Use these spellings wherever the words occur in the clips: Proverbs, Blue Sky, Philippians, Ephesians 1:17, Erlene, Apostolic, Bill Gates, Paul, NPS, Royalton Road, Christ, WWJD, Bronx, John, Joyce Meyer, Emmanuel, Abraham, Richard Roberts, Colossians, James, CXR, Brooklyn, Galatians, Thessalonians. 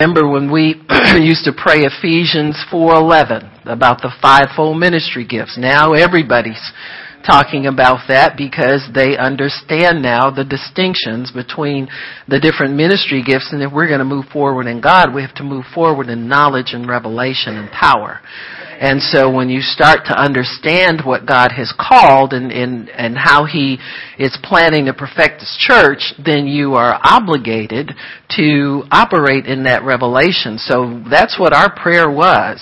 Remember when we used to pray Ephesians 4:11 about the fivefold ministry gifts. Now everybody's talking about that because they understand now the distinctions between the different ministry gifts, and if we're going to move forward in God, we have to move forward in knowledge and revelation and power. And so when you start to understand what God has called and how He is planning to perfect His church, then you are obligated to operate in that revelation. So that's what our prayer was,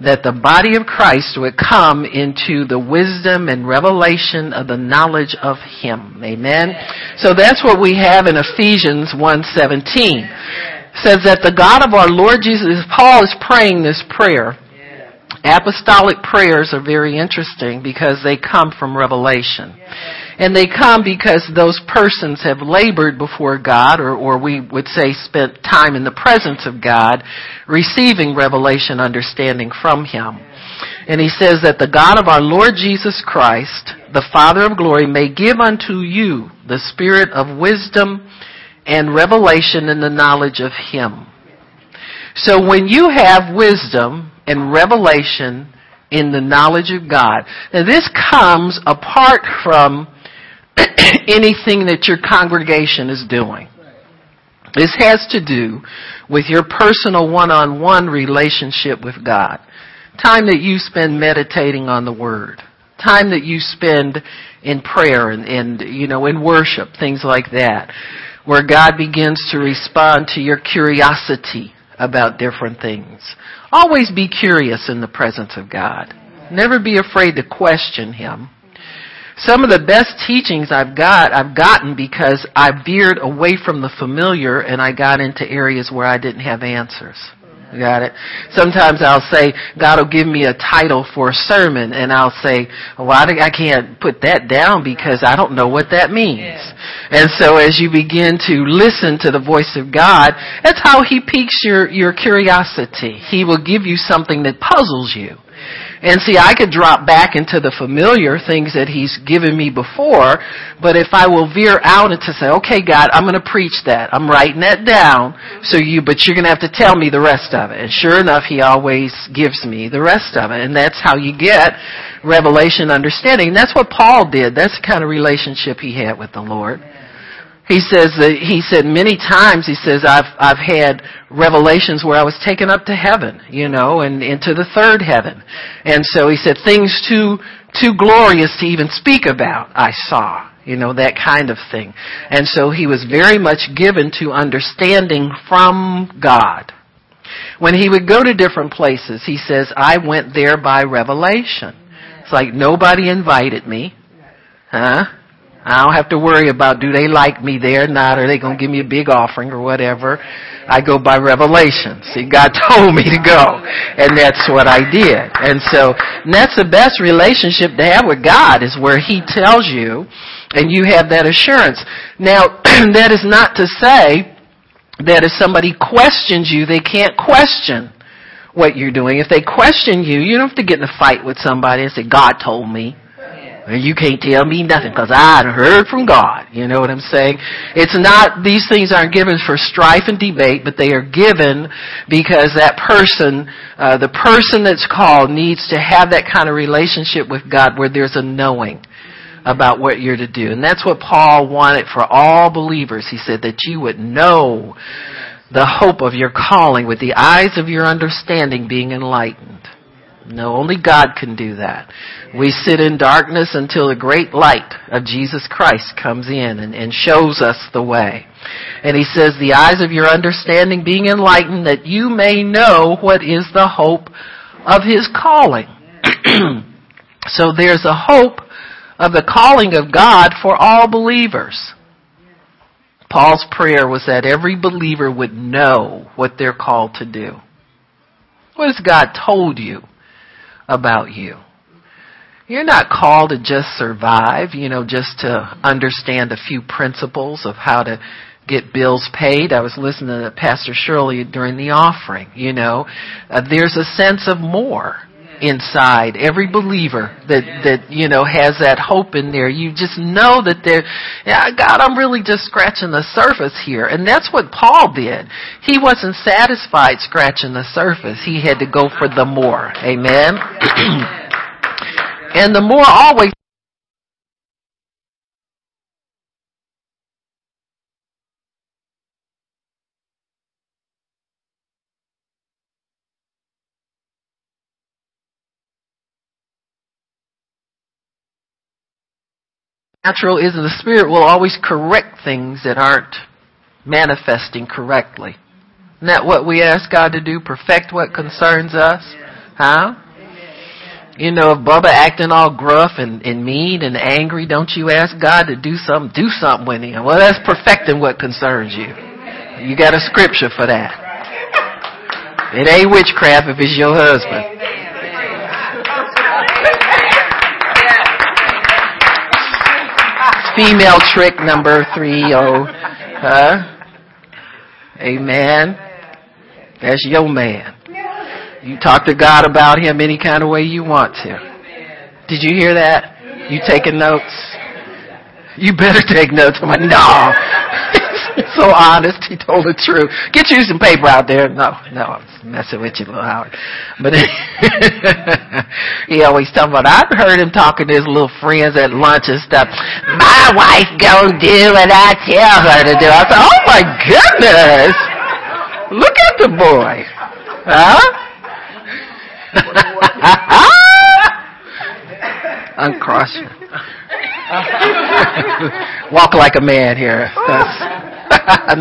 that the body of Christ would come into the wisdom and revelation of the knowledge of Him. Amen? So that's what we have in Ephesians 1:17. It says that the God of our Lord Jesus, Paul is praying this prayer. Apostolic prayers are very interesting because they come from revelation. And they come because those persons have labored before God, or we would say spent time in the presence of God, receiving revelation, understanding from Him. And he says that the God of our Lord Jesus Christ, the Father of glory, may give unto you the spirit of wisdom and revelation in the knowledge of Him. So when you have wisdom and revelation in the knowledge of God. Now this comes apart from anything that your congregation is doing. This has to do with your personal one-on-one relationship with God. Time that you spend meditating on the Word. Time that you spend in prayer and in worship, things like that. Where God begins to respond to your curiosity about different things. Always be curious in the presence of God. Never be afraid to question Him. Some of the best teachings I've gotten because I veered away from the familiar and I got into areas where I didn't have answers. You got it? Sometimes I'll say, God will give me a title for a sermon, and I'll say, well, I can't put that down because I don't know what that means. Yeah. And so as you begin to listen to the voice of God, that's how He piques your curiosity. He will give you something that puzzles you. And see, I could drop back into the familiar things that He's given me before, but if I will veer out and to say, okay, God, I'm going to preach that. I'm writing that down, but you're going to have to tell me the rest of it. And sure enough, He always gives me the rest of it. And that's how you get revelation understanding. And that's what Paul did. That's the kind of relationship he had with the Lord. He said many times, I've had revelations where I was taken up to heaven, and into the third heaven. And so he said, things too glorious to even speak about, I saw, that kind of thing. And so he was very much given to understanding from God. When he would go to different places, he says, I went there by revelation. It's like nobody invited me. Huh? I don't have to worry about do they like me there or not, or are they going to give me a big offering or whatever. I go by revelation. See, God told me to go, and that's what I did. And that's the best relationship to have with God, is where He tells you and you have that assurance. Now, that is not to say that if somebody questions you, they can't question what you're doing. If they question you, you don't have to get in a fight with somebody and say, God told me. You can't tell me nothing because I heard from God. You know what I'm saying? It's not, these things aren't given for strife and debate, but they are given because that person, the person that's called, needs to have that kind of relationship with God where there's a knowing about what you're to do. And that's what Paul wanted for all believers. He said that you would know the hope of your calling with the eyes of your understanding being enlightened. No, only God can do that. We sit in darkness until the great light of Jesus Christ comes in and shows us the way. And he says, the eyes of your understanding being enlightened, that you may know what is the hope of His calling. So there's a hope of the calling of God for all believers. Paul's prayer was that every believer would know what they're called to do. What has God told you about you? You're not called to just survive, just to understand a few principles of how to get bills paid. I was listening to Pastor Shirley during the offering. There's a sense of more. inside. Every believer that you know has that hope in there. You just know that they're, God, I'm really just scratching the surface here. And that's what Paul did. He wasn't satisfied scratching the surface. He had to go for the more. Amen. And the more always. Natural is, and the Spirit will always correct things that aren't manifesting correctly. Isn't that what we ask God to do? Perfect what concerns us? Huh? You know, if Bubba acting all gruff and mean and angry, don't you ask God to do something with him? Well, that's perfecting what concerns you. You got a scripture for that. It ain't witchcraft if it's your husband. Female trick number 30. Amen. That's your man. You talk to God about him any kind of way you want to. Did you hear that? You taking notes? You better take notes. I'm like, no. So honest. He told the truth. Get you some paper out there. No, I'm just messing with you, little Howard. But he always talking about, I've heard him talking to his little friends at lunch and stuff. My wife gonna do what I tell her to do. I said, oh my goodness. Look at the boy. Huh? Uncross you. Walk like a man here.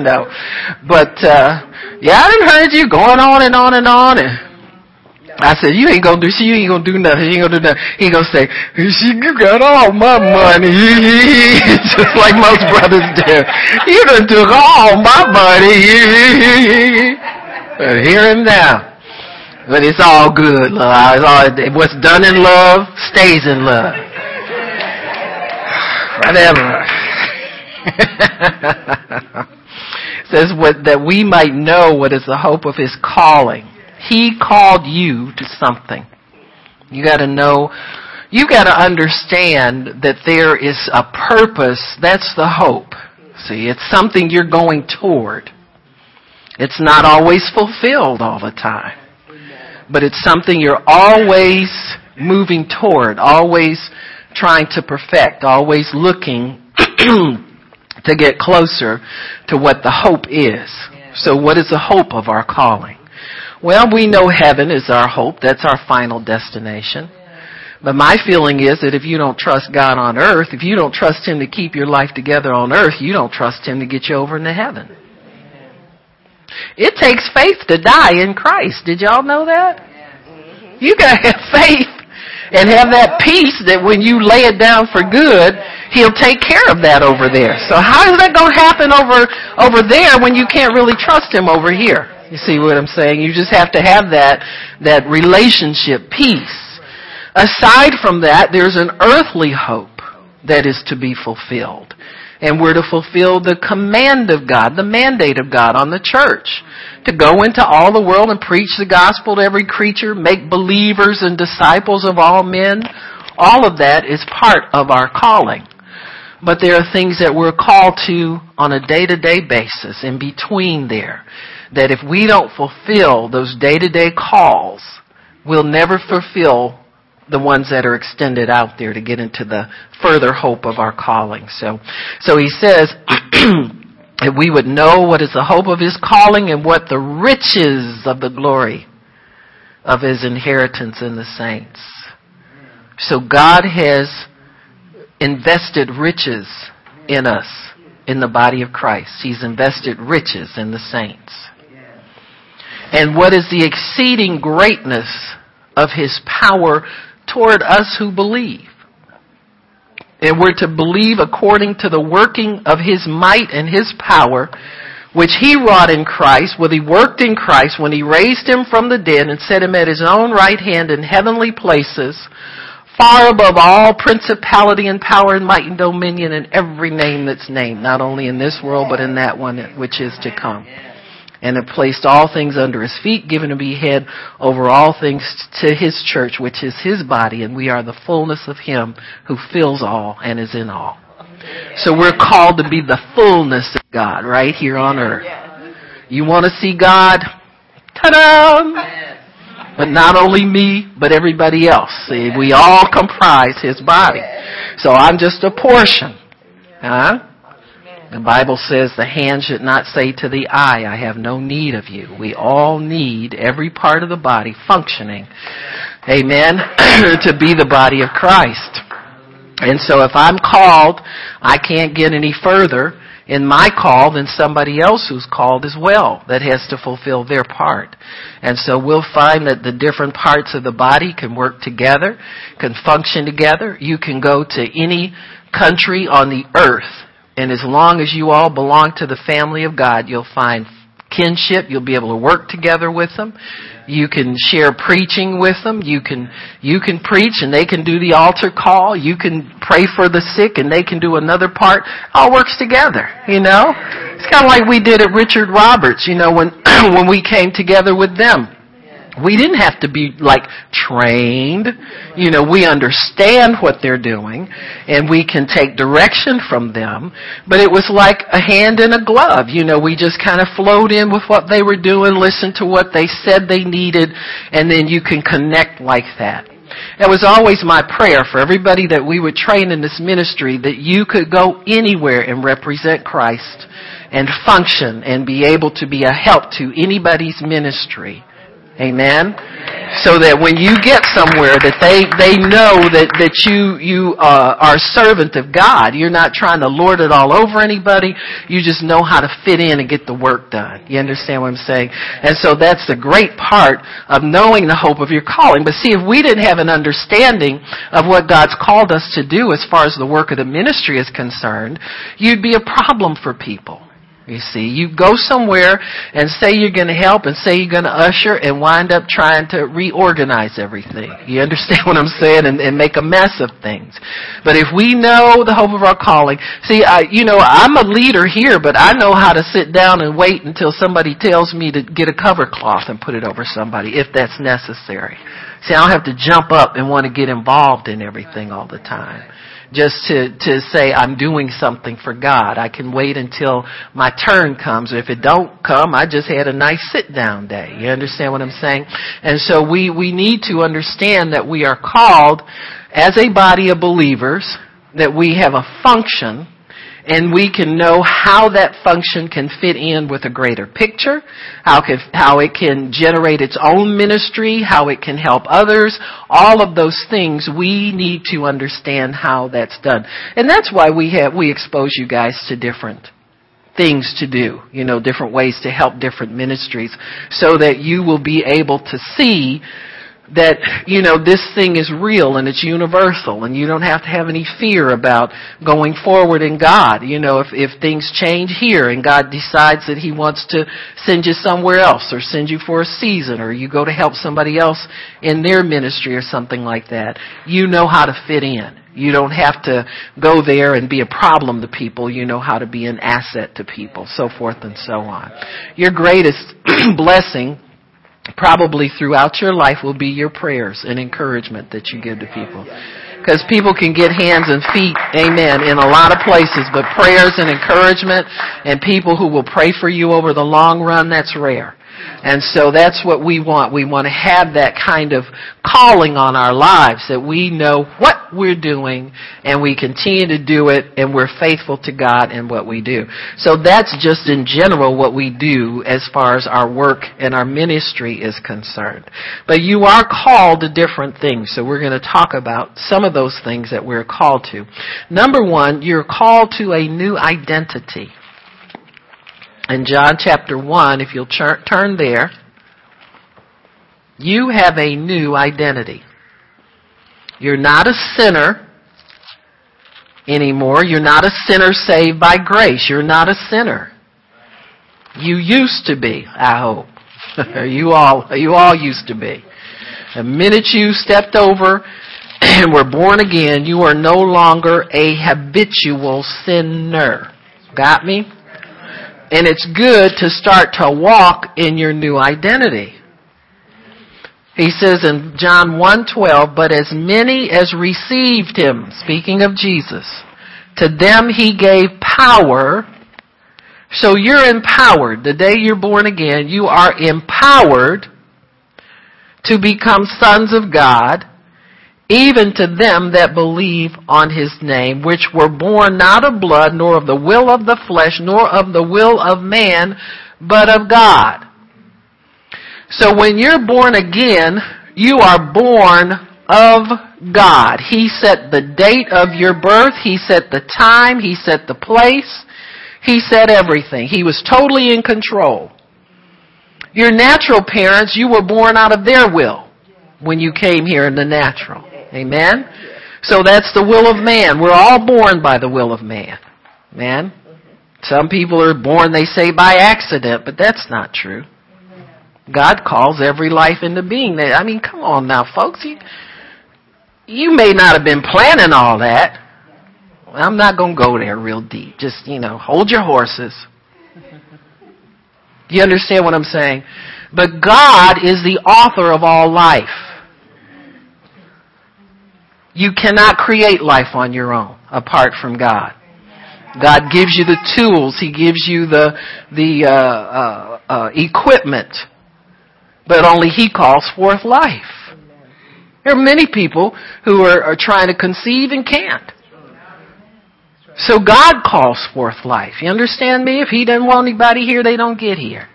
No. But, I done heard you going on and on and on. And I said, you ain't gonna do nothing. You ain't gonna do nothing. He gonna say, she got all my money. Just like most brothers do. You done took all my money. But hear him now. But it's all good, love. What's done in love stays in love. Whatever. It says that we might know what is the hope of his calling. He called you to something. You got to know. You got to understand that there is a purpose. That's the hope. See, it's something you're going toward. It's not always fulfilled all the time, but it's something you're always moving toward, always trying to perfect, always looking to get closer to what the hope is. So what is the hope of our calling? Well, we know heaven is our hope. That's our final destination. But my feeling is that if you don't trust God on earth, if you don't trust Him to keep your life together on earth, you don't trust Him to get you over into heaven. It takes faith to die in Christ. Did y'all know that? You gotta have faith and have that peace that when you lay it down for good, He'll take care of that over there. So how is that gonna happen over there when you can't really trust Him over here? You see what I'm saying? You just have to have that relationship peace. Aside from that, there's an earthly hope that is to be fulfilled. And we're to fulfill the command of God, the mandate of God on the church, to go into all the world and preach the gospel to every creature, make believers and disciples of all men. All of that is part of our calling. But there are things that we're called to on a day-to-day basis in between there, that if we don't fulfill those day-to-day calls, we'll never fulfill the ones that are extended out there to get into the further hope of our calling. So he says that we would know what is the hope of his calling and what the riches of the glory of his inheritance in the saints. So God has invested riches in us, in the body of Christ. He's invested riches in the saints. And what is the exceeding greatness of his power toward us who believe. And we're to believe according to the working of his might and his power, which he wrought in Christ, what he worked in Christ when he raised him from the dead and set him at his own right hand in heavenly places, far above all principality and power and might and dominion and every name that's named, not only in this world but in that one which is to come. and have placed all things under his feet, given to be head over all things to his church, which is his body, and we are the fullness of him who fills all and is in all. So we're called to be the fullness of God right here on earth. You want to see God? Ta-da! But not only me, but everybody else. See, we all comprise his body. So I'm just a portion. Huh? The Bible says the hand should not say to the eye, I have no need of you. We all need every part of the body functioning, amen, to be the body of Christ. And so if I'm called, I can't get any further in my call than somebody else who's called as well that has to fulfill their part. And so we'll find that the different parts of the body can work together, can function together. You can go to any country on the earth, and as long as you all belong to the family of God, you'll find kinship. You'll be able to work together with them. You can share preaching with them. You can preach and they can do the altar call. You can pray for the sick and they can do another part. It all works together, you know. It's kind of like we did at Richard Roberts, you know, when we came together with them. We didn't have to be, like, trained. You know, we understand what they're doing, and we can take direction from them. But it was like a hand in a glove. You know, we just kind of flowed in with what they were doing, listened to what they said they needed, and then you can connect like that. That was always my prayer for everybody that we would train in this ministry, that you could go anywhere and represent Christ and function and be able to be a help to anybody's ministry. Amen. So that when you get somewhere that they know that you are a servant of God. You're not trying to lord it all over anybody. You just know how to fit in and get the work done. You understand what I'm saying? And so that's the great part of knowing the hope of your calling. But see, if we didn't have an understanding of what God's called us to do as far as the work of the ministry is concerned, you'd be a problem for people. You see, you go somewhere and say you're going to help and say you're going to usher and wind up trying to reorganize everything. You understand what I'm saying? And make a mess of things. But if we know the hope of our calling, see, I'm a leader here, but I know how to sit down and wait until somebody tells me to get a cover cloth and put it over somebody if that's necessary. See, I don't have to jump up and want to get involved in everything all the time. Just to say I'm doing something for God. I can wait until my turn comes. If it don't come, I just had a nice sit-down day. You understand what I'm saying? And so we need to understand that we are called as a body of believers, that we have a function, and we can know how that function can fit in with a greater picture, how it can generate its own ministry, how it can help others. All of those things, we need to understand how that's done. And that's why we expose you guys to different things to do, you know, different ways to help different ministries, so that you will be able to see that, you know, this thing is real and it's universal, and you don't have to have any fear about going forward in God. You know, if things change here and God decides that he wants to send you somewhere else or send you for a season or you go to help somebody else in their ministry or something like that, you know how to fit in. You don't have to go there and be a problem to people. You know how to be an asset to people, so forth and so on. Your greatest blessing probably throughout your life will be your prayers and encouragement that you give to people. Because people can get hands and feet, amen, in a lot of places, but prayers and encouragement and people who will pray for you over the long run, that's rare. And so that's what we want. We want to have that kind of calling on our lives, that we know what we're doing and we continue to do it and we're faithful to God in what we do. So that's just in general what we do as far as our work and our ministry is concerned. But you are called to different things. So we're going to talk about some of those things that we're called to. Number one, you're called to a new identity. In John chapter 1, if you'll turn there, you have a new identity. You're not a sinner anymore. You're not a sinner saved by grace. You're not a sinner. You used to be, I hope. You all used to be. The minute you stepped over and were born again, you are no longer a habitual sinner. Got me? And it's good to start to walk in your new identity. He says in John 1:12, but as many as received him, speaking of Jesus, to them he gave power. So you're empowered. The day you're born again, you are empowered to become sons of God, even to them that believe on his name, which were born not of blood, nor of the will of the flesh, nor of the will of man, but of God. So when you're born again, you are born of God. He set the date of your birth. He set the time. He set the place. He set everything. He was totally in control. Your natural parents, you were born out of their will when you came here in the natural. Amen? So that's the will of man. We're all born by the will of man. Amen? Some people are born, they say, by accident, but that's not true. God calls every life into being. I mean, come on now, folks. You may not have been planning all that. I'm not going to go there real deep. Just, hold your horses. You understand what I'm saying? But God is the author of all life. You cannot create life on your own apart from God. God gives you the tools. He gives you the equipment. But only he calls forth life. There are many people who are trying to conceive and can't. So God calls forth life. You understand me? If he doesn't want anybody here, they don't get here.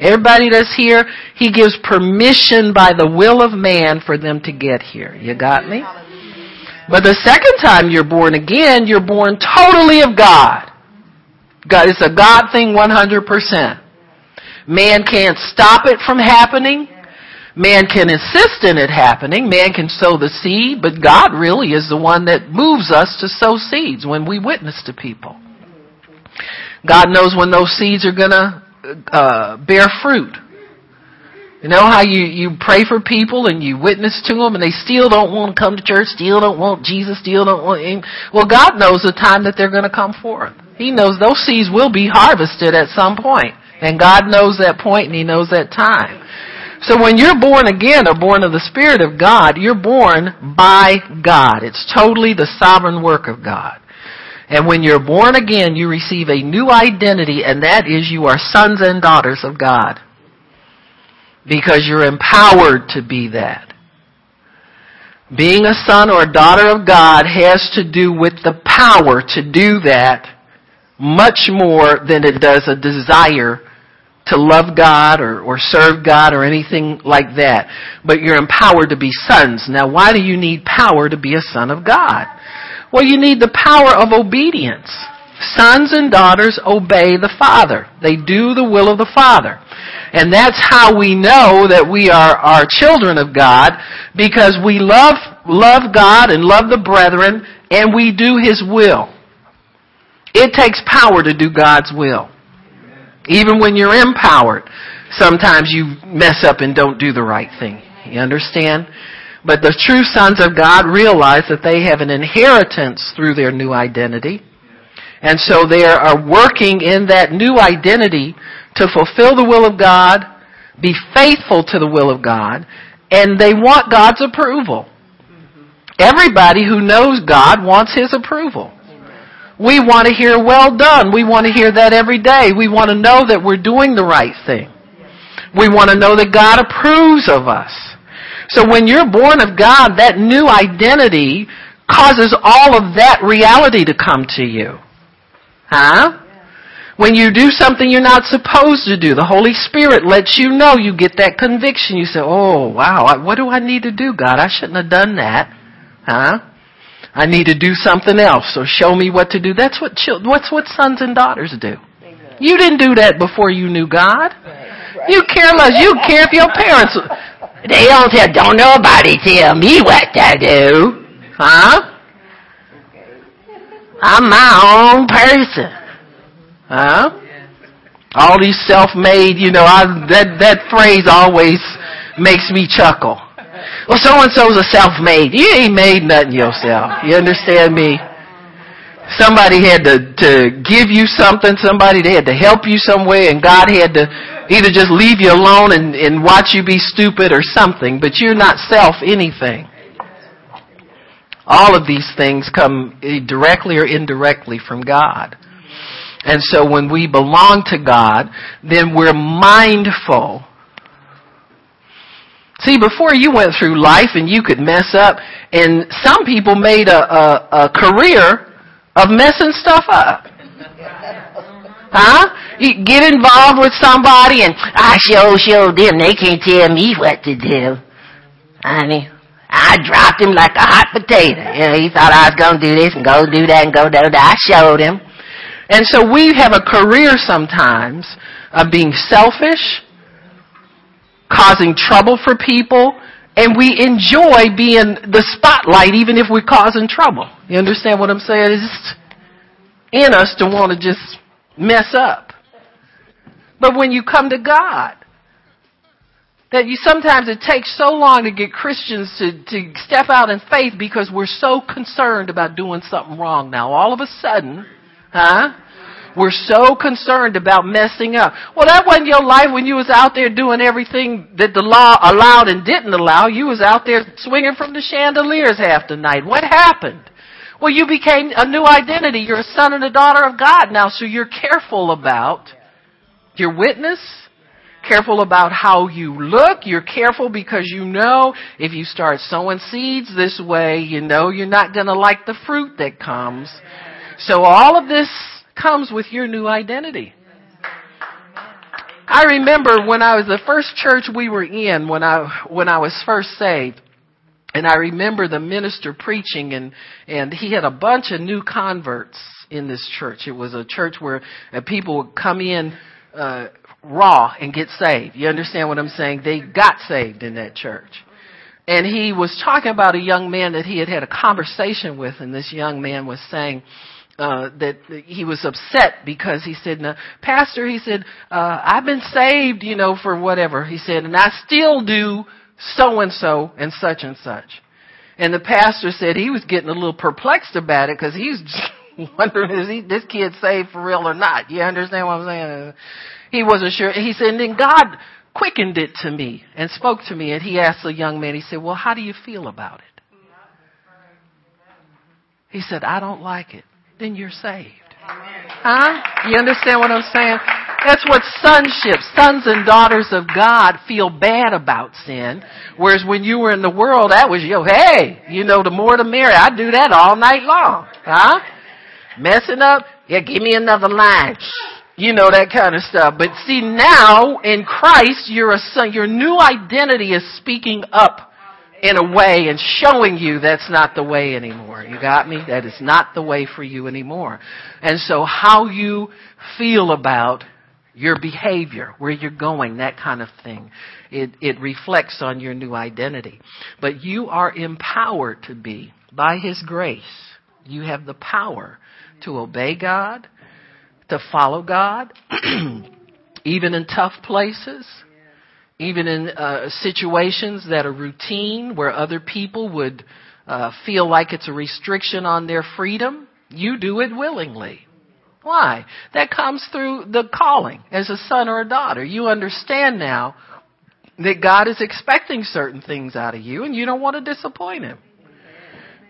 Everybody that's here, he gives permission by the will of man for them to get here. You got me? But the second time you're born again, you're born totally of God. God, it's a God thing 100%. Man can't stop it from happening. Man can insist in it happening. Man can sow the seed, but God really is the one that moves us to sow seeds when we witness to people. God knows when those seeds are going to bear fruit. You know how you pray for people and you witness to them and they still don't want to come to church, still don't want Jesus, still don't want him. Well, God knows the time that they're going to come forth. He knows those seeds will be harvested at some point. And God knows that point and he knows that time. So when you're born again or born of the Spirit of God, you're born by God. It's totally the sovereign work of God. And when you're born again, you receive a new identity, and that is you are sons and daughters of God. Because you're empowered to be that. Being a son or a daughter of God has to do with the power to do that much more than it does a desire to love God or serve God or anything like that. But you're empowered to be sons. Now, why do you need power to be a son of God? Well, you need the power of obedience. Sons and daughters obey the Father. They do the will of the Father. And that's how we know that we are children of God, because we love God and love the brethren, and we do his will. It takes power to do God's will. Even when you're empowered, sometimes you mess up and don't do the right thing. You understand? But the true sons of God realize that they have an inheritance through their new identity. And so they are working in that new identity to fulfill the will of God, be faithful to the will of God, and they want God's approval. Everybody who knows God wants his approval. We want to hear, well done. We want to hear that every day. We want to know that we're doing the right thing. We want to know that God approves of us. So when you're born of God, that new identity causes all of that reality to come to you. Huh? When you do something you're not supposed to do, the Holy Spirit lets you know. You get that conviction. You say, oh, wow, what do I need to do, God? I shouldn't have done that. Huh? I need to do something else, so show me what to do. That's what sons and daughters do. Amen. You didn't do that before you knew God. Right. You care less. You care if your parents... They all say, don't nobody tell me what to do. Huh? I'm my own person. Huh? All these self-made, that phrase always makes me chuckle. Well, so-and-so's a self-made. You ain't made nothing yourself. You understand me? Somebody had to give you something. Somebody, they had to help you somewhere, and God had to either just leave you alone and watch you be stupid or something. But you're not self anything. All of these things come directly or indirectly from God. And so when we belong to God, then we're mindful. See, before you went through life and you could mess up, and some people made a career of messing stuff up. Huh? You get involved with somebody and, I show them, they can't tell me what to do. I mean, I dropped him like a hot potato. You know, he thought I was going to do this and go do that and go do that. I showed him. And so we have a career sometimes of being selfish, causing trouble for people, and we enjoy being the spotlight even if we're causing trouble. You understand what I'm saying? It's in us to want to just mess up. But when you come to God, that you sometimes it takes so long to get Christians to step out in faith because we're so concerned about doing something wrong now. All of a sudden, we're so concerned about messing up. Well, that wasn't your life when you was out there doing everything that the law allowed and didn't allow. You was out there swinging from the chandeliers half the night. What happened? Well, you became a new identity. You're a son and a daughter of God now, so you're careful about your witness, careful about how you look. You're careful because you know if you start sowing seeds this way, you know you're not going to like the fruit that comes. So all of this comes with your new identity. I remember when I was the first church we were in when I was first saved, and I remember the minister preaching, and he had a bunch of new converts in this church. It was a church where people would come in raw and get saved. You understand what I'm saying? They got saved in that church. And he was talking about a young man that he had had a conversation with, and this young man was saying that he was upset because he said, no, Pastor, he said, I've been saved, you know, for whatever. He said, and I still do so-and-so and such and such. And the pastor said he was getting a little perplexed about it because he's wondering, this kid saved for real or not? You understand what I'm saying? He wasn't sure. He said, and then God quickened it to me and spoke to me. And he asked the young man, he said, well, how do you feel about it? He said, I don't like it. Then you're saved. Huh? You understand what I'm saying? That's what sonship, sons and daughters of God feel bad about sin. Whereas when you were in the world, that was, hey, you know, the more the merrier. I do that all night long. Huh? Messing up? Yeah, give me another line. You know, that kind of stuff. But see, now in Christ, you're a son. Your new identity is speaking up in a way and showing you that's not the way anymore. You got me? That is not the way for you anymore. And so how you feel about your behavior, where you're going, that kind of thing, it reflects on your new identity. But you are empowered to be, by His grace, you have the power to obey God, to follow God, even in tough places. Even in situations that are routine, where other people would feel like it's a restriction on their freedom, you do it willingly. Why? That comes through the calling as a son or a daughter. You understand now that God is expecting certain things out of you, and you don't want to disappoint Him.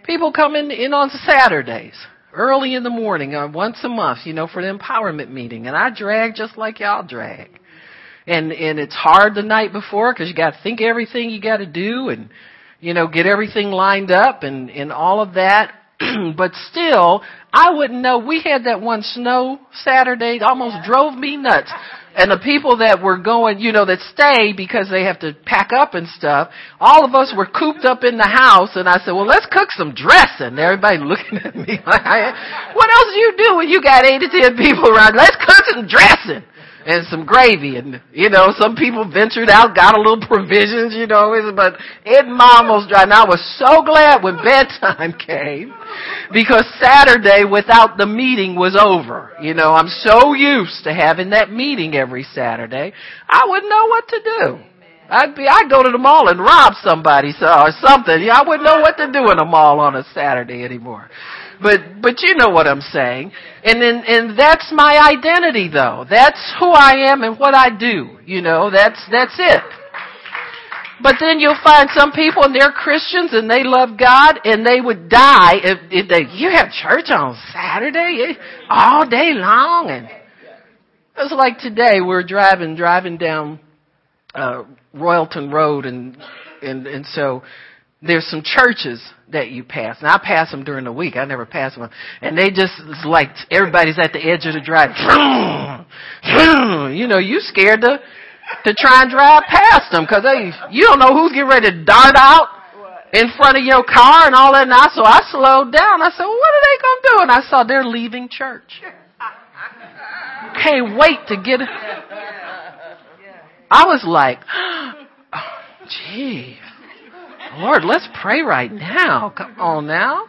People come in on Saturdays, early in the morning, once a month, you know, for the empowerment meeting, and I drag just like y'all drag. And it's hard the night before because you got to think everything you got to do and, you know, get everything lined up and all of that. But still, I wouldn't know. We had that one snow Saturday. It almost drove me nuts. And the people that were going, you know, that stay because they have to pack up and stuff, all of us were cooped up in the house. And I said, well, let's cook some dressing. Everybody looking at me like, what else do you do when you got 8 to 10 people around? Let's cook some dressing. And some gravy, and, you know, some people ventured out, got a little provisions, you know, but it almost dried. And I was so glad when bedtime came, because Saturday without the meeting was over. You know, I'm so used to having that meeting every Saturday, I wouldn't know what to do. I'd go to the mall and rob somebody or something. I wouldn't know what to do in a mall on a Saturday anymore. but you know what I'm saying. And that's my identity, though. That's who I am and what I do. You know, that's it. But then you'll find some people, and they're Christians, and they love God, and they would die if they, you have church on Saturday all day long. And it was like today, we're driving down Royalton Road, and so there's some churches that you pass. And I pass them during the week. I never pass one. And they just, it's like everybody's at the edge of the drive. You know, you scared to try and drive past them because you don't know who's getting ready to dart out in front of your car and all that. And so I slowed down. I said, well, what are they going to do? And I saw they're leaving church. Can't wait to get. I was like, oh, gee, Lord, let's pray right now. Come on now.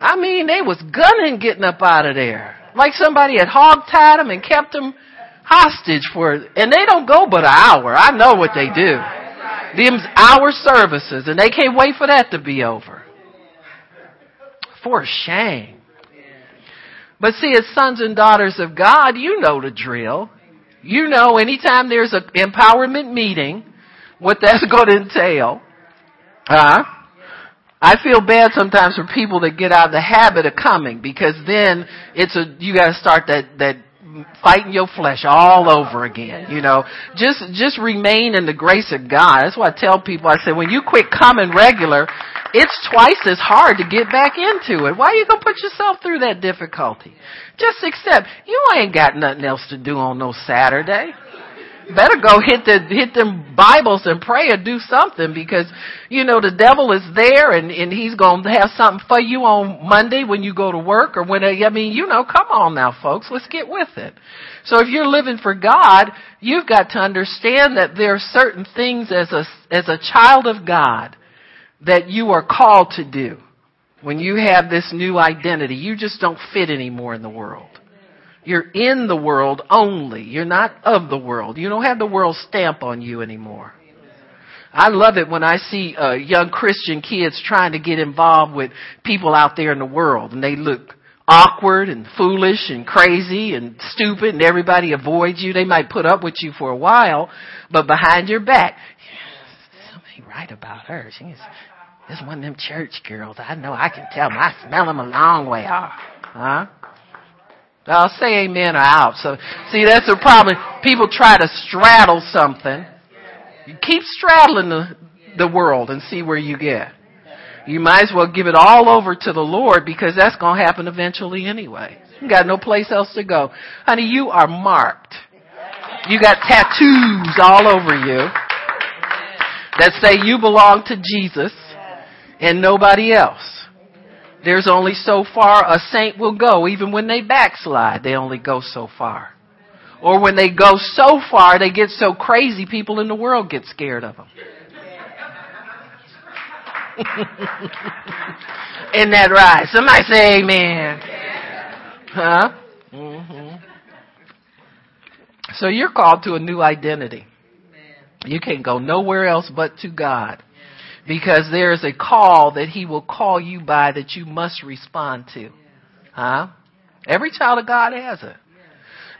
I mean, they was gunning getting up out of there. Like somebody had hog-tied them and kept them hostage for, and they don't go but an hour. I know what they do. Them's hour services, and they can't wait for that to be over. For shame. But see, as sons and daughters of God, you know the drill. You know anytime there's an empowerment meeting, what that's going to entail. I feel bad sometimes for people that get out of the habit of coming, because then you got to start that fighting your flesh all over again. You know, just remain in the grace of God. That's why I tell people, I say, when you quit coming regular, it's twice as hard to get back into it. Why are you going to put yourself through that difficulty? Just accept, you ain't got nothing else to do on no Saturday. Better go hit them Bibles and pray or do something, because, you know, the devil is there and he's going to have something for you on Monday when you go to work or when, I mean, you know, come on now, folks, let's get with it. So if you're living for God, you've got to understand that there are certain things as a child of God that you are called to do when you have this new identity. You just don't fit anymore in the world. You're in the world only. You're not of the world. You don't have the world stamp on you anymore. I love it when I see young Christian kids trying to get involved with people out there in the world, and they look awkward and foolish and crazy and stupid, and everybody avoids you. They might put up with you for a while, but behind your back, something right about her. She's just one of them church girls. I know, I can tell them. I smell them a long way off. Huh? I'll say amen or out. So, see, that's the problem. People try to straddle something. You keep straddling the world and see where you get. You might as well give it all over to the Lord, because that's going to happen eventually anyway. You got no place else to go. Honey, you are marked. You got tattoos all over you that say you belong to Jesus and nobody else. There's only so far a saint will go. Even when they backslide, they only go so far. Or when they go so far, they get so crazy, people in the world get scared of them. Isn't that right? Somebody say amen. Huh? Mm-hmm. So you're called to a new identity. You can't go nowhere else but to God. Because there is a call that he will call you by that you must respond to. Huh? Every child of God has it.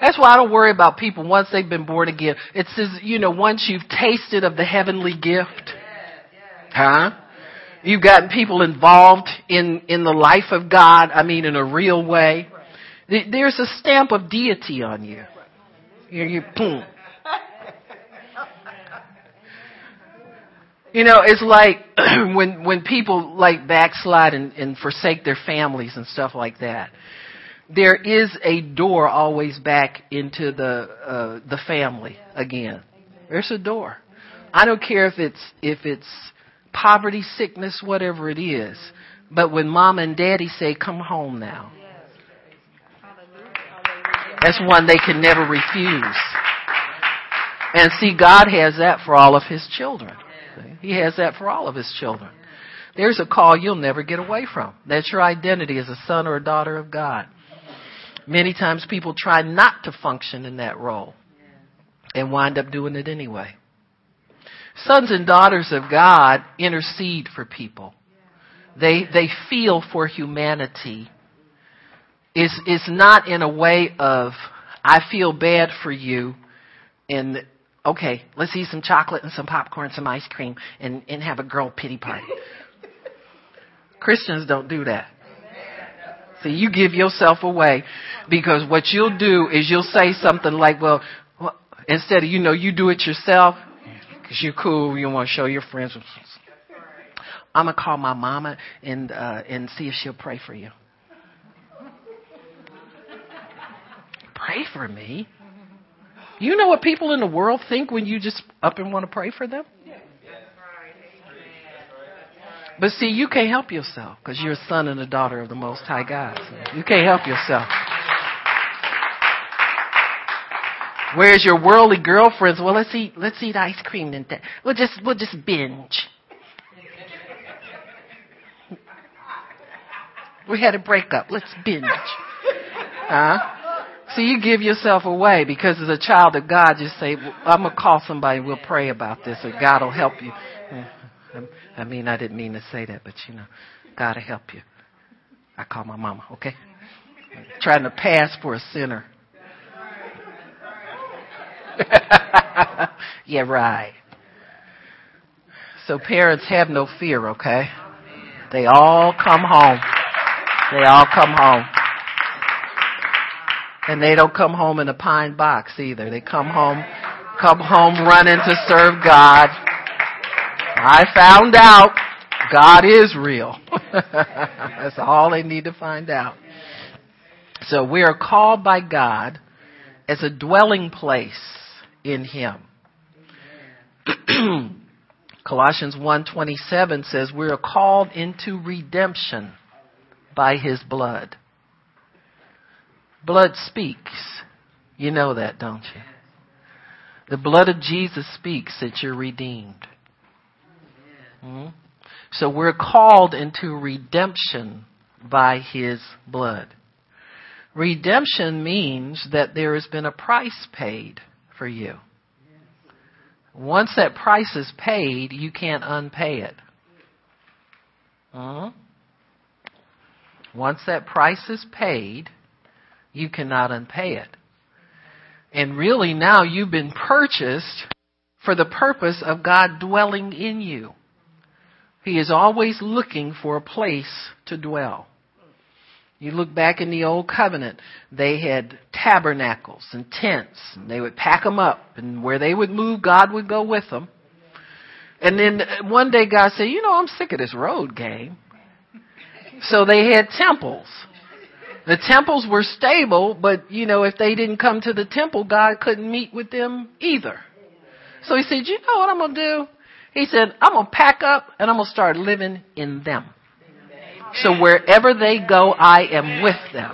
That's why I don't worry about people once they've been born again. It says, you know, once you've tasted of the heavenly gift. Huh? You've gotten people involved in the life of God. I mean, in a real way. There's a stamp of deity on you. You boom. You know, it's like when people like backslide and forsake their families and stuff like that. There is a door always back into the family again. There's a door. I don't care if it's poverty, sickness, whatever it is. But when mom and daddy say, "Come home now," that's one they can never refuse. And see, God has that for all of his children. He has that for all of his children. There's a call you'll never get away from. That's your identity as a son or a daughter of God. Many times people try not to function in that role and wind up doing it anyway. Sons and daughters of God intercede for people. They feel for humanity is not in a way of, I feel bad for you, and okay, let's eat some chocolate and some popcorn, some ice cream, and have a girl pity party. Christians don't do that. So you give yourself away, because what you'll do is you'll say something like, well, instead of, you do it yourself, because you're cool, you want to show your friends. I'm going to call my mama and see if she'll pray for you. Pray for me? You know what people in the world think when you just up and want to pray for them? But see, you can't help yourself, because you're a son and a daughter of the Most High God. So you can't help yourself. Whereas your worldly girlfriends, well, let's eat ice cream and that. We'll just binge. We had a breakup. Let's binge. So you give yourself away, because as a child of God, you say, well, I'm going to call somebody. We'll pray about this, or God will help you. I mean, I didn't mean to say that, but God will help you. I call my mama, okay? Trying to pass for a sinner. Yeah, right. So parents, have no fear, okay? They all come home. They all come home. And they don't come home in a pine box either. They come home running to serve God. I found out God is real. That's all they need to find out. So we are called by God as a dwelling place in Him. Colossians 1:27 says we are called into redemption by His blood. Blood speaks. You know that, don't you? The blood of Jesus speaks that you're redeemed. Mm-hmm. So we're called into redemption by His blood. Redemption means that there has been a price paid for you. Once that price is paid, you can't unpay it. Mm-hmm. Once that price is paid, you cannot unpay it. And really now you've been purchased for the purpose of God dwelling in you. He is always looking for a place to dwell. You look back in the Old Covenant, they had tabernacles and tents, and they would pack them up, and where they would move, God would go with them. And then one day God said, I'm sick of this road game. So they had temples. The temples were stable, but, if they didn't come to the temple, God couldn't meet with them either. So He said, you know what I'm going to do? He said, I'm going to pack up and I'm going to start living in them. So wherever they go, I am with them.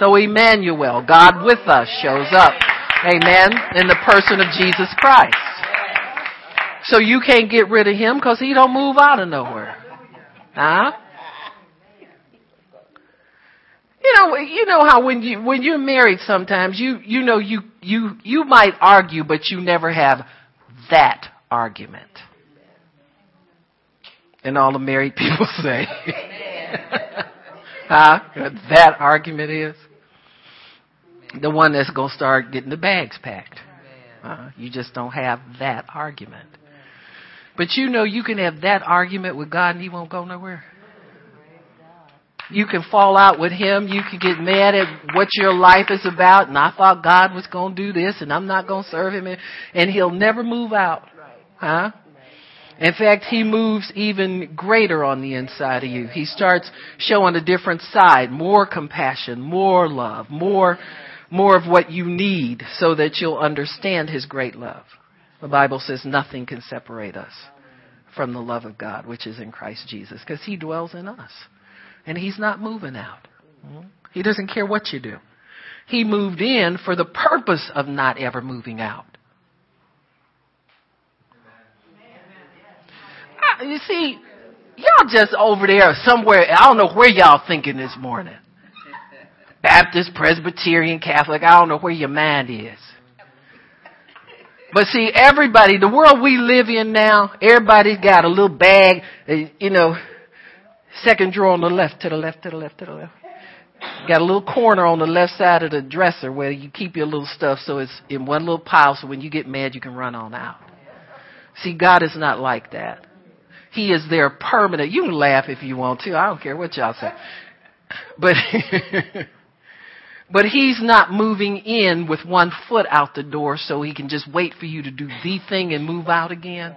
So Emmanuel, God with us, shows up. Amen. In the person of Jesus Christ. So you can't get rid of Him, because He don't move out of nowhere. Huh? You know how when you're married, sometimes you might argue, but you never have that argument. And all the married people say, huh? That argument is the one that's going to start getting the bags packed. You just don't have that argument. But you can have that argument with God and He won't go nowhere. You can fall out with Him. You can get mad at what your life is about. And I thought God was going to do this, and I'm not going to serve Him. And He'll never move out. Huh? In fact, He moves even greater on the inside of you. He starts showing a different side, more compassion, more love, more of what you need, so that you'll understand His great love. The Bible says nothing can separate us from the love of God, which is in Christ Jesus, because He dwells in us. And He's not moving out. He doesn't care what you do. He moved in for the purpose of not ever moving out. You see, y'all just over there somewhere. I don't know where y'all thinking this morning. Baptist, Presbyterian, Catholic. I don't know where your mind is. But see, everybody, the world we live in now, everybody's got a little bag, second drawer on the left, to the left, to the left, to the left. Got a little corner on the left side of the dresser where you keep your little stuff, so it's in one little pile, so when you get mad, you can run on out. See, God is not like that. He is there permanent. You can laugh if you want to. I don't care what y'all say. But, but he's not moving in with one foot out the door so he can just wait for you to do the thing and move out again.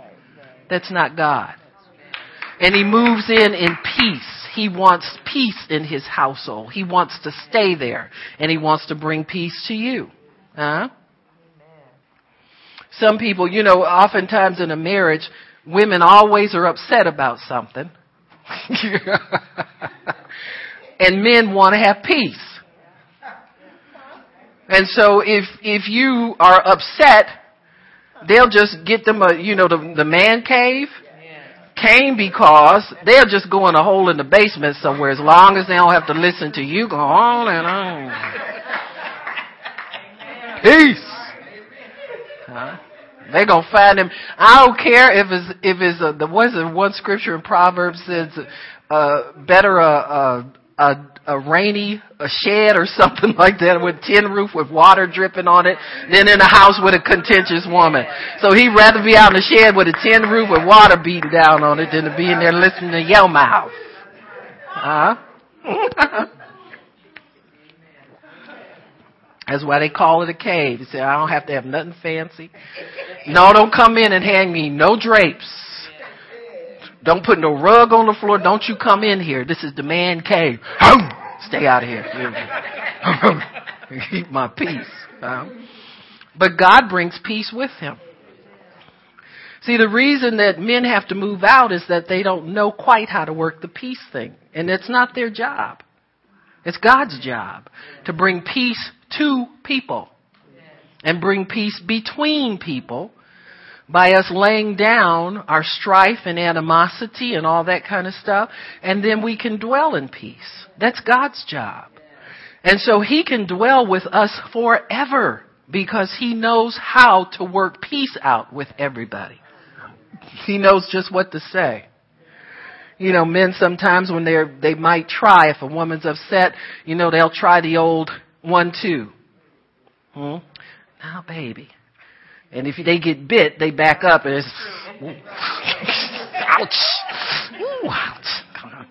That's not God. And he moves in peace. He wants peace in his household. He wants to stay there. And he wants to bring peace to you. Huh? Some people, you know, oftentimes in a marriage, women always are upset about something. And men want to have peace. And so if you are upset, they'll just get them a, you know, the man cave. Came because they'll just go in a hole in the basement somewhere as long as they don't have to listen to you go on and on. Peace. Huh? They're going to find him. I don't care if it's one scripture in Proverbs says, better a rainy a shed or something like that with tin roof with water dripping on it than in a house with a contentious woman. So he'd rather be out in a shed with a tin roof with water beating down on it than to be in there listening to your mouth. Huh? That's why they call it a cave. They say, I don't have to have nothing fancy. No, don't come in and hand me no drapes. Don't put no rug on the floor. Don't you come in here. This is the man cave. Stay out of here. Keep my peace. But God brings peace with him. See, the reason that men have to move out is that they don't know quite how to work the peace thing. And it's not their job. It's God's job to bring peace to people and bring peace between people by us laying down our strife and animosity and all that kind of stuff, and then we can dwell in peace. That's God's job. And so he can dwell with us forever because he knows how to work peace out with everybody. He knows just what to say. You know, men sometimes when they might try, if a woman's upset, you know, they'll try the old 1-2. Now, baby. And if they get bit, they back up and it's, ouch, ooh, ouch. Come on.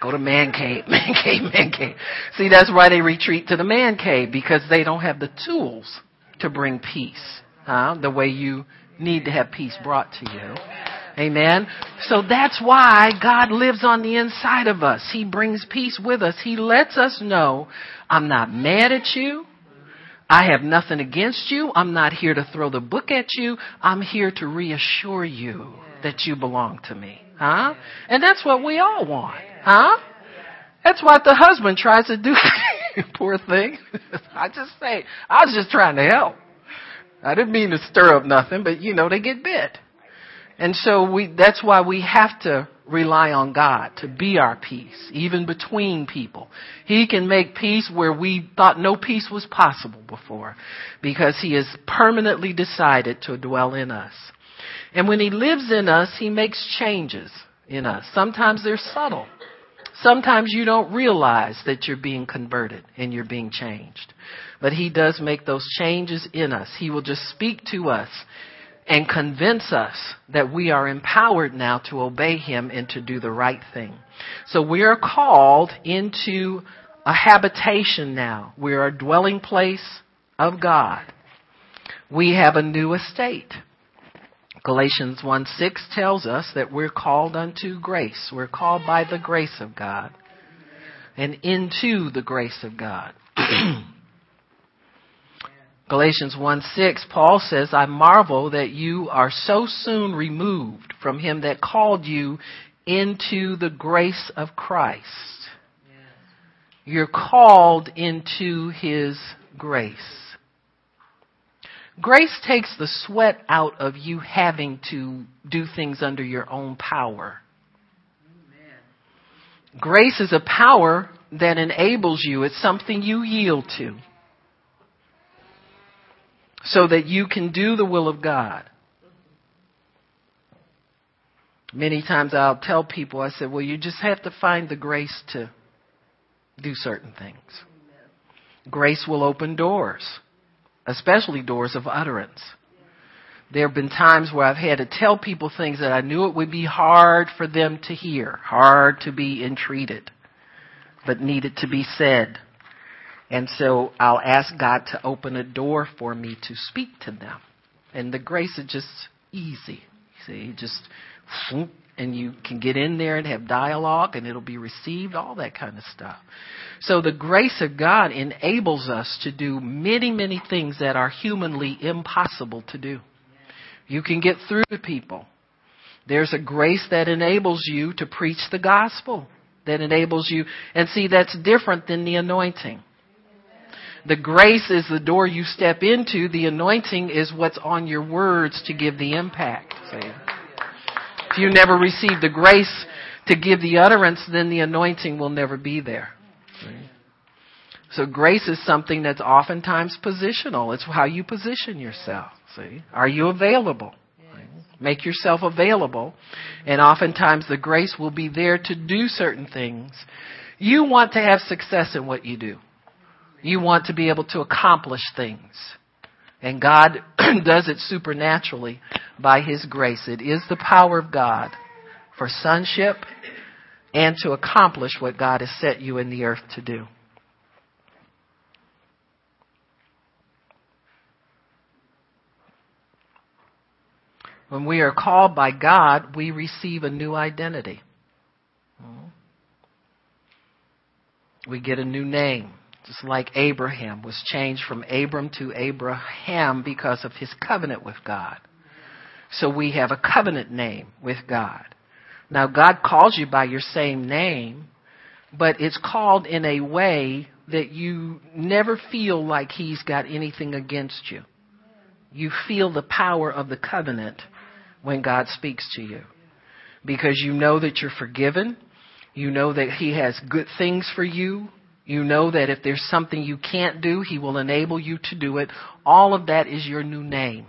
Go to man cave, man cave, man cave. See, that's why they retreat to the man cave, because they don't have the tools to bring peace, the way you need to have peace brought to you. Amen. So that's why God lives on the inside of us. He brings peace with us. He lets us know, I'm not mad at you. I have nothing against you. I'm not here to throw the book at you. I'm here to reassure you that you belong to me. Huh? And that's what we all want. Huh? That's what the husband tries to do. Poor thing. I was just trying to help. I didn't mean to stir up nothing, but you know, they get bit. And so that's why we have to rely on God to be our peace, even between people. He can make peace where we thought no peace was possible before, because he has permanently decided to dwell in us. And when he lives in us, he makes changes in us. Sometimes they're subtle. Sometimes you don't realize that you're being converted and you're being changed. But he does make those changes in us. He will just speak to us and convince us that we are empowered now to obey him and to do the right thing. So we are called into a habitation now. We are a dwelling place of God. We have a new estate. Galatians 1:6 tells us that we're called unto grace. We're called by the grace of God and into the grace of God. Galatians 1:6, Paul says, I marvel that you are so soon removed from him that called you into the grace of Christ. Yes. You're called into his grace. Grace takes the sweat out of you having to do things under your own power. Amen. Grace is a power that enables you. It's something you yield to, so that you can do the will of God. Many times I'll tell people, I said, well, you just have to find the grace to do certain things. Grace will open doors, especially doors of utterance. There have been times where I've had to tell people things that I knew it would be hard for them to hear, hard to be entreated, but needed to be said. And so I'll ask God to open a door for me to speak to them. And the grace is just easy. See, you just, and you can get in there and have dialogue and it'll be received, all that kind of stuff. So the grace of God enables us to do many, many things that are humanly impossible to do. You can get through to people. There's a grace that enables you to preach the gospel, that enables you. And see, that's different than the anointing. The grace is the door you step into. The anointing is what's on your words to give the impact. See? If you never receive the grace to give the utterance, then the anointing will never be there. See? So grace is something that's oftentimes positional. It's how you position yourself. See? Are you available? Make yourself available. And oftentimes the grace will be there to do certain things. You want to have success in what you do. You want to be able to accomplish things. And God does it supernaturally by His grace. It is the power of God for sonship and to accomplish what God has set you in the earth to do. When we are called by God, we receive a new identity. We get a new name. Just like Abraham was changed from Abram to Abraham because of his covenant with God. So we have a covenant name with God. Now God calls you by your same name, but it's called in a way that you never feel like He's got anything against you. You feel the power of the covenant when God speaks to you because you know that you're forgiven. You know that He has good things for you. You know that if there's something you can't do, He will enable you to do it. All of that is your new name.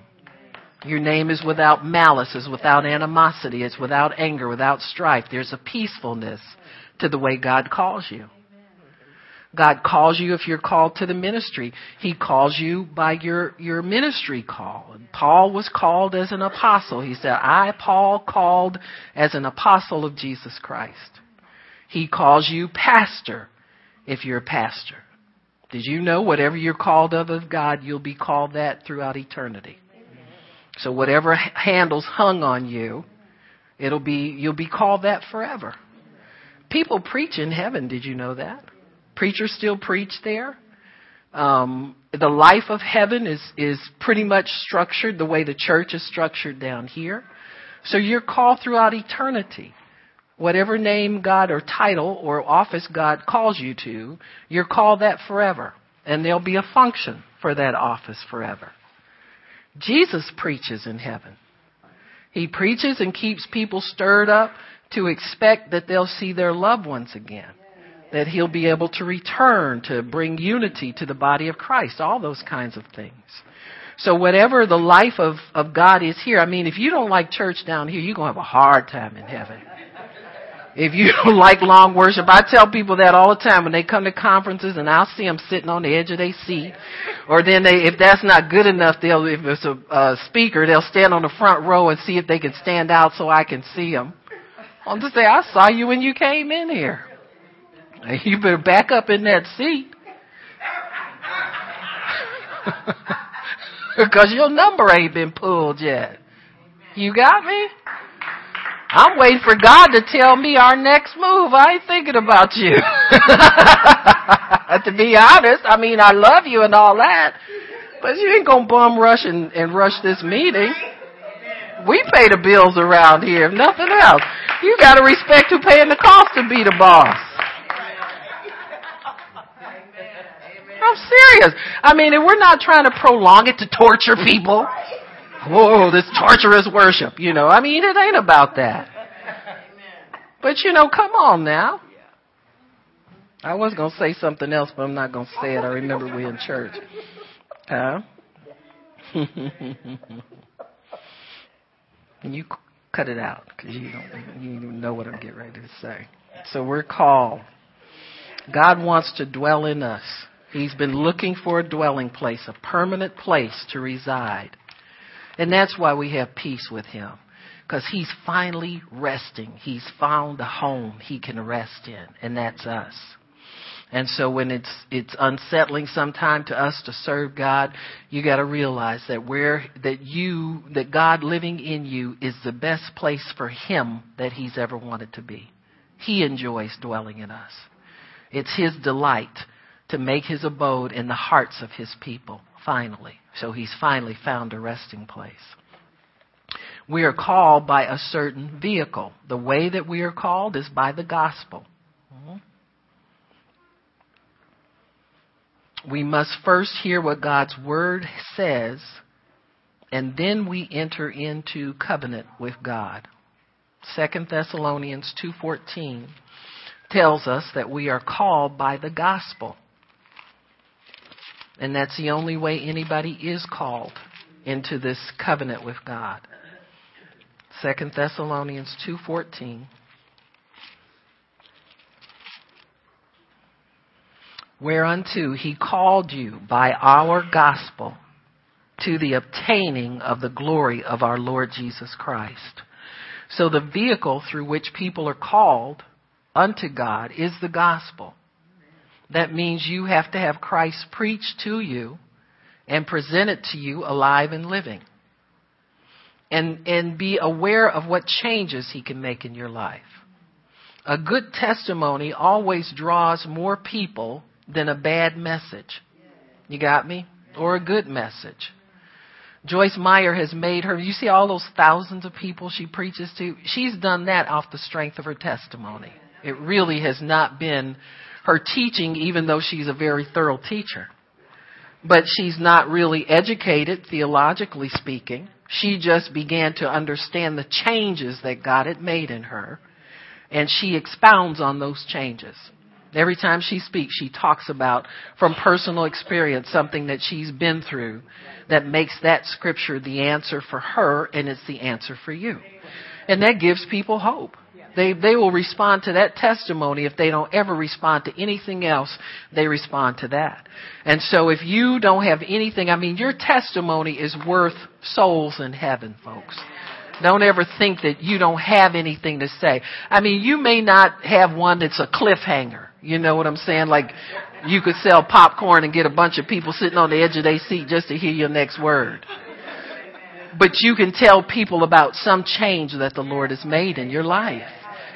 Your name is without malice, is without animosity, it's without anger, without strife. There's a peacefulness to the way God calls you. God calls you if you're called to the ministry. He calls you by your ministry call. And Paul was called as an apostle. He said, I, Paul, called as an apostle of Jesus Christ. He calls you pastor. If you're a pastor, did you know whatever you're called of God, you'll be called that throughout eternity? Amen. So whatever handle's hung on you, you'll be called that forever. People preach in heaven. Did you know that? Preachers still preach there. The life of heaven is pretty much structured the way the church is structured down here. So you're called throughout eternity. Whatever name God or title or office God calls you to, you're called that forever. And there'll be a function for that office forever. Jesus preaches in heaven. He preaches and keeps people stirred up to expect that they'll see their loved ones again. That He'll be able to return to bring unity to the body of Christ. All those kinds of things. So whatever the life of God is here, I mean, if you don't like church down here, you're going to have a hard time in heaven. If you don't like long worship, I tell people that all the time when they come to conferences, and I'll see them sitting on the edge of their seat. Or then if that's not good enough, if it's a speaker, they'll stand on the front row and see if they can stand out so I can see them. I'll just say, I saw you when you came in here. You better back up in that seat. Because your number ain't been pulled yet. You got me? I'm waiting for God to tell me our next move. I ain't thinking about you. To be honest, I mean, I love you and all that, but you ain't going to bum rush and rush this meeting. We pay the bills around here, if nothing else. You got to respect who's paying the cost to be the boss. I'm serious. I mean, and we're not trying to prolong it to torture people. Whoa, this torturous worship, you know. I mean, it ain't about that. But, you know, come on now. I was going to say something else, but I'm not going to say it. I remember we in church. You cut it out because you don't even know what I'm getting ready to say. So we're called. God wants to dwell in us. He's been looking for a dwelling place, a permanent place to reside. And that's why we have peace with him, because he's finally resting. He's found a home he can rest in, and that's us. And so when it's unsettling sometimes to us to serve God, you got to realize that that God living in you is the best place for him that he's ever wanted to be. He enjoys dwelling in us. It's his delight to make his abode in the hearts of his people, finally. So he's finally found a resting place. We are called by a certain vehicle. The way that we are called is by the gospel. We must first hear what God's word says, and then we enter into covenant with God. 2 Thessalonians 2:14 tells us that we are called by the gospel. And that's the only way anybody is called into this covenant with God. 2 Thessalonians 2:14. Whereunto he called you by our gospel to the obtaining of the glory of our Lord Jesus Christ. So the vehicle through which people are called unto God is the gospel. That means you have to have Christ preached to you and presented to you alive and living. And be aware of what changes he can make in your life. A good testimony always draws more people than a bad message. You got me? Or a good message. Joyce Meyer has made her, you see all those thousands of people she preaches to? She's done that off the strength of her testimony. It really has not been her teaching, even though she's a very thorough teacher. But she's not really educated, theologically speaking. She just began to understand the changes that God had made in her, and she expounds on those changes. Every time she speaks, she talks about, from personal experience, something that she's been through that makes that scripture the answer for her, and it's the answer for you. And that gives people hope. They will respond to that testimony. If they don't ever respond to anything else, they respond to that. And so if you don't have anything, I mean, your testimony is worth souls in heaven, folks. Don't ever think that you don't have anything to say. I mean, you may not have one that's a cliffhanger. You know what I'm saying? Like you could sell popcorn and get a bunch of people sitting on the edge of their seat just to hear your next word. But you can tell people about some change that the Lord has made in your life.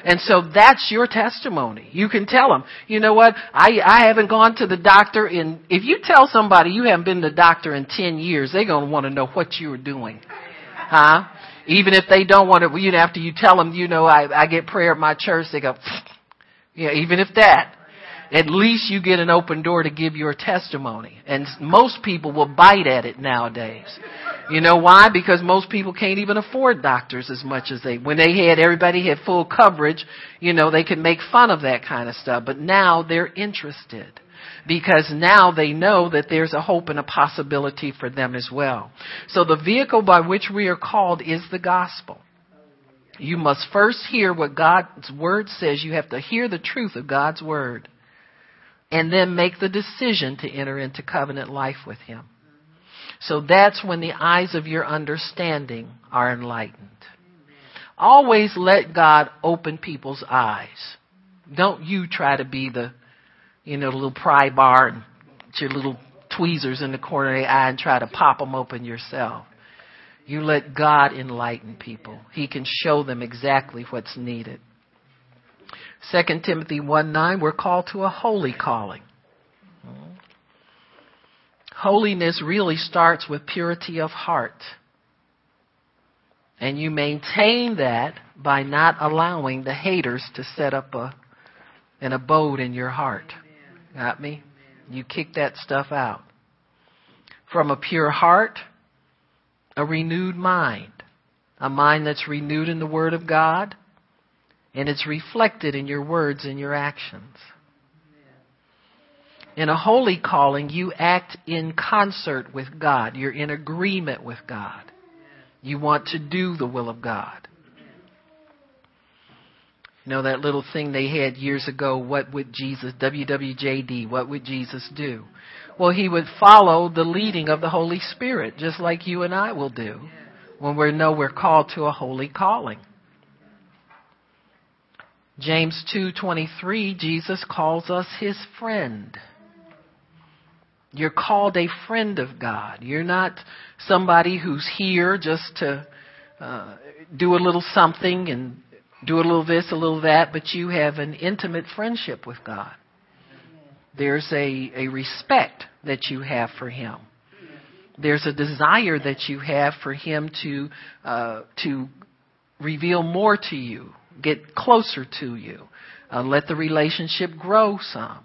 And so that's your testimony. You can tell them, you know what? I haven't gone to the doctor in, if you tell somebody you haven't been to the doctor in 10 years, they're going to want to know what you were doing. Huh? Even if they don't want to, after you tell them, you know, I get prayer at my church, they go, yeah, even if that, at least you get an open door to give your testimony. And most people will bite at it nowadays. You know why? Because most people can't even afford doctors as much as when they had, everybody had full coverage, you know, they could make fun of that kind of stuff. But now they're interested. Because now they know that there's a hope and a possibility for them as well. So the vehicle by which we are called is the gospel. You must first hear what God's word says. You have to hear the truth of God's word. And then make the decision to enter into covenant life with him. So that's when the eyes of your understanding are enlightened. Always let God open people's eyes. Don't you try to be the the little pry bar and your little tweezers in the corner of the eye and try to pop them open yourself. You let God enlighten people. He can show them exactly what's needed. 2 Timothy 1:9, we're called to a holy calling. Holiness really starts with purity of heart. And you maintain that by not allowing the haters to set up an abode in your heart. Got me? You kick that stuff out. From a pure heart, a renewed mind. A mind that's renewed in the Word of God, and it's reflected in your words and your actions. In a holy calling, you act in concert with God. You're in agreement with God. You want to do the will of God. You know, that little thing they had years ago, what would Jesus, WWJD, what would Jesus do? Well, he would follow the leading of the Holy Spirit, just like you and I will do when we know we're called to a holy calling. James 2:23, Jesus calls us his friend. You're called a friend of God. You're not somebody who's here just to do a little something and do a little this, a little that, but you have an intimate friendship with God. There's a respect that you have for him. There's a desire that you have for him to reveal more to you, get closer to you, let the relationship grow some.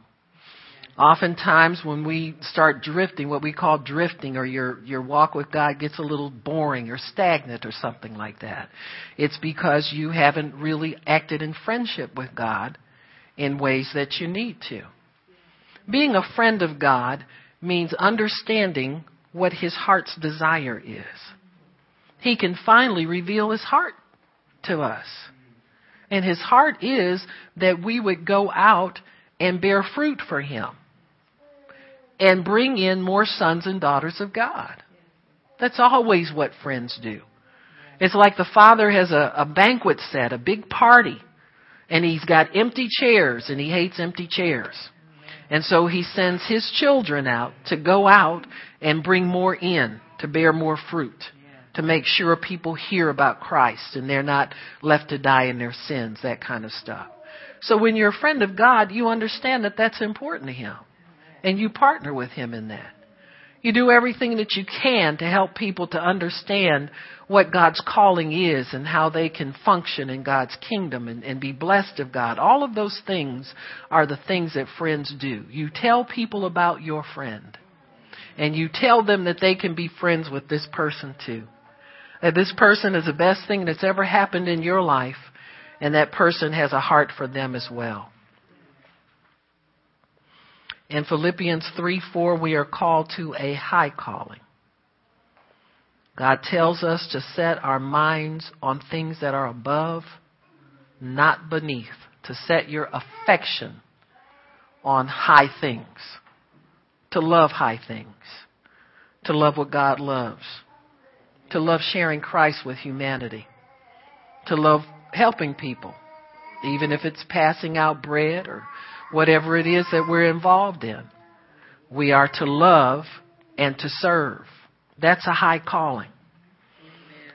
Oftentimes when we start drifting, what we call drifting, or your walk with God gets a little boring or stagnant or something like that, it's because you haven't really acted in friendship with God in ways that you need to. Being a friend of God means understanding what his heart's desire is. He can finally reveal his heart to us. And his heart is that we would go out and bear fruit for him and bring in more sons and daughters of God. That's always what friends do. It's like the father has a banquet set, a big party, and he's got empty chairs, and he hates empty chairs. And so he sends his children out to go out and bring more in, to bear more fruit, to make sure people hear about Christ and they're not left to die in their sins, that kind of stuff. So when you're a friend of God, you understand that that's important to him, and you partner with him in that. You do everything that you can to help people to understand what God's calling is and how they can function in God's kingdom and be blessed of God. All of those things are the things that friends do. You tell people about your friend, and you tell them that they can be friends with this person too. That this person is the best thing that's ever happened in your life, and that person has a heart for them as well. In Philippians 3:4, we are called to a high calling. God tells us to set our minds on things that are above, not beneath. To set your affection on high things. To love high things. To love what God loves. To love sharing Christ with humanity. To love helping people, even if it's passing out bread or whatever it is that we're involved in. We are to love and to serve. That's a high calling.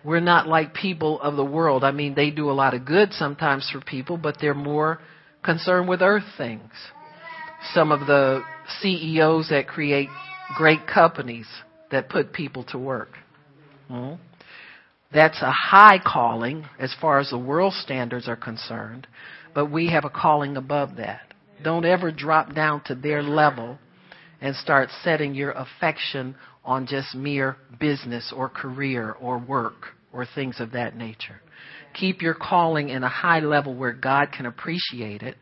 We're not like people of the world. I mean, they do a lot of good sometimes for people, but they're more concerned with earth things. Some of the CEOs that create great companies that put people to work. Mm-hmm. That's a high calling as far as the world standards are concerned, but we have a calling above that. Don't ever drop down to their level and start setting your affection on just mere business or career or work or things of that nature. Keep your calling in a high level where God can appreciate it,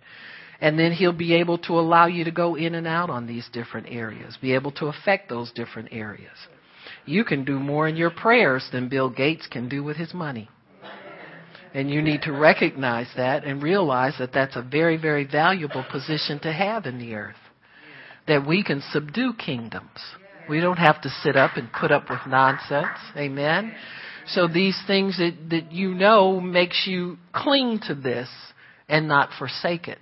and then he'll be able to allow you to go in and out on these different areas, be able to affect those different areas. You can do more in your prayers than Bill Gates can do with his money. And you need to recognize that and realize that that's a very, very valuable position to have in the earth. That we can subdue kingdoms. We don't have to sit up and put up with nonsense. Amen? So these things that you know makes you cling to this and not forsake it.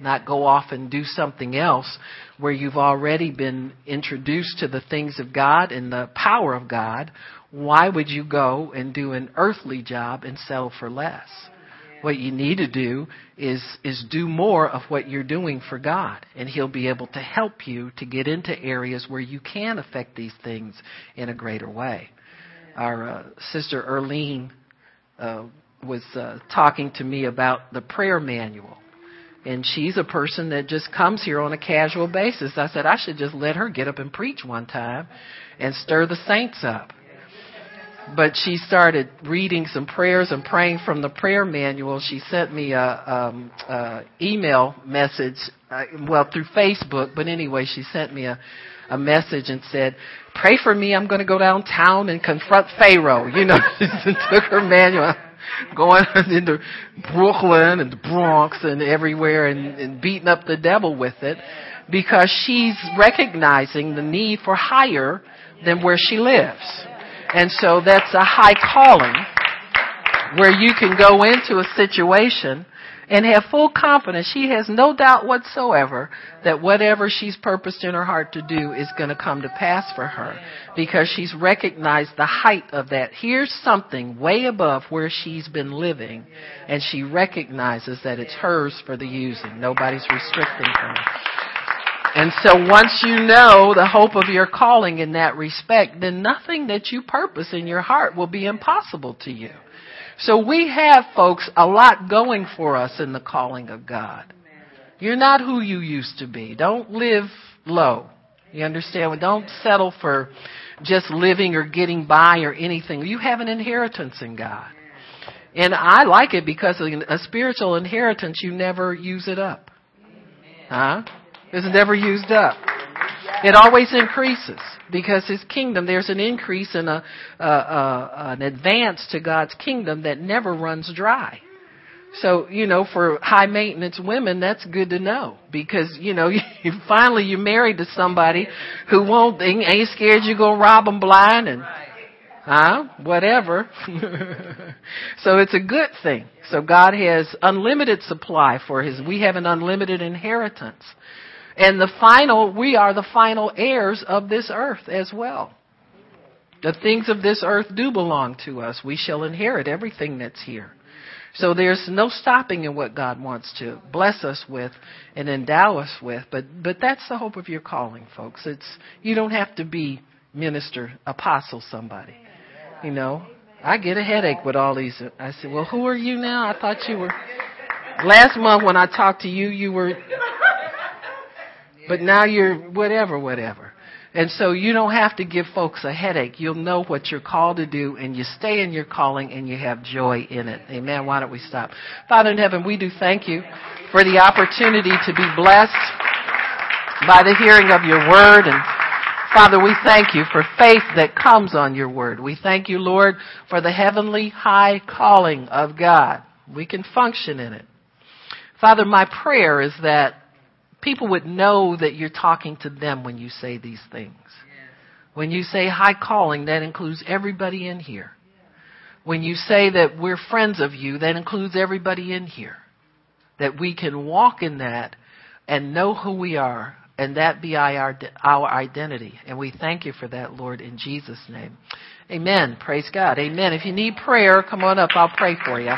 Not go off and do something else where you've already been introduced to the things of God and the power of God. Why would you go and do an earthly job and settle for less? What you need to do is do more of what you're doing for God, and he'll be able to help you to get into areas where you can affect these things in a greater way. Our sister Erlene was talking to me about the prayer manual. And she's a person that just comes here on a casual basis. I said, I should just let her get up and preach one time and stir the saints up. But she started reading some prayers and praying from the prayer manual. She sent me a email message, through Facebook. But anyway, she sent me a message and said, pray for me. I'm going to go downtown and confront Pharaoh. You know, she took her manual. going into Brooklyn and the Bronx and everywhere and beating up the devil with it, because she's recognizing the need for higher than where she lives. And so that's a high calling where you can go into a situation and have full confidence. She has no doubt whatsoever that whatever she's purposed in her heart to do is going to come to pass for her, because she's recognized the height of that. Here's something way above where she's been living, and she recognizes that it's hers for the using. Nobody's restricting her. And so once you know the hope of your calling in that respect, then nothing that you purpose in your heart will be impossible to you. So we have, folks, a lot going for us in the calling of God. You're not who you used to be. Don't live low. You understand? Don't settle for just living or getting by or anything. You have an inheritance in God. And I like it because a spiritual inheritance, you never use it up. Huh? It's never used up. It always increases, because his kingdom, there's an increase and an advance to God's kingdom that never runs dry. So, you know, for high maintenance women, that's good to know, because, you know, finally you're married to somebody who ain't scared you go rob them blind and, whatever. So it's a good thing. So God has unlimited supply for we have an unlimited inheritance. And we are the final heirs of this earth as well. The things of this earth do belong to us. We shall inherit everything that's here. So there's no stopping in what God wants to bless us with and endow us with. But that's the hope of your calling, folks. You don't have to be apostle somebody. You know, I get a headache with all these. I said, well, who are you now? I thought you were. Last month when I talked to you, you were. But now you're whatever. And so you don't have to give folks a headache. You'll know what you're called to do, and you stay in your calling, and you have joy in it. Amen. Why don't we stop? Father in heaven, we do thank you for the opportunity to be blessed by the hearing of your word. And Father, we thank you for faith that comes on your word. We thank you, Lord, for the heavenly high calling of God. We can function in it. Father, my prayer is that people would know that you're talking to them when you say these things. When you say high calling, that includes everybody in here. When you say that we're friends of you, that includes everybody in here. That we can walk in that and know who we are, and that be our identity. And we thank you for that, Lord, in Jesus' name. Amen. Praise God. Amen. If you need prayer, come on up. I'll pray for you.